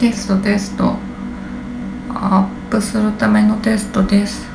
テストアップするためのテストです。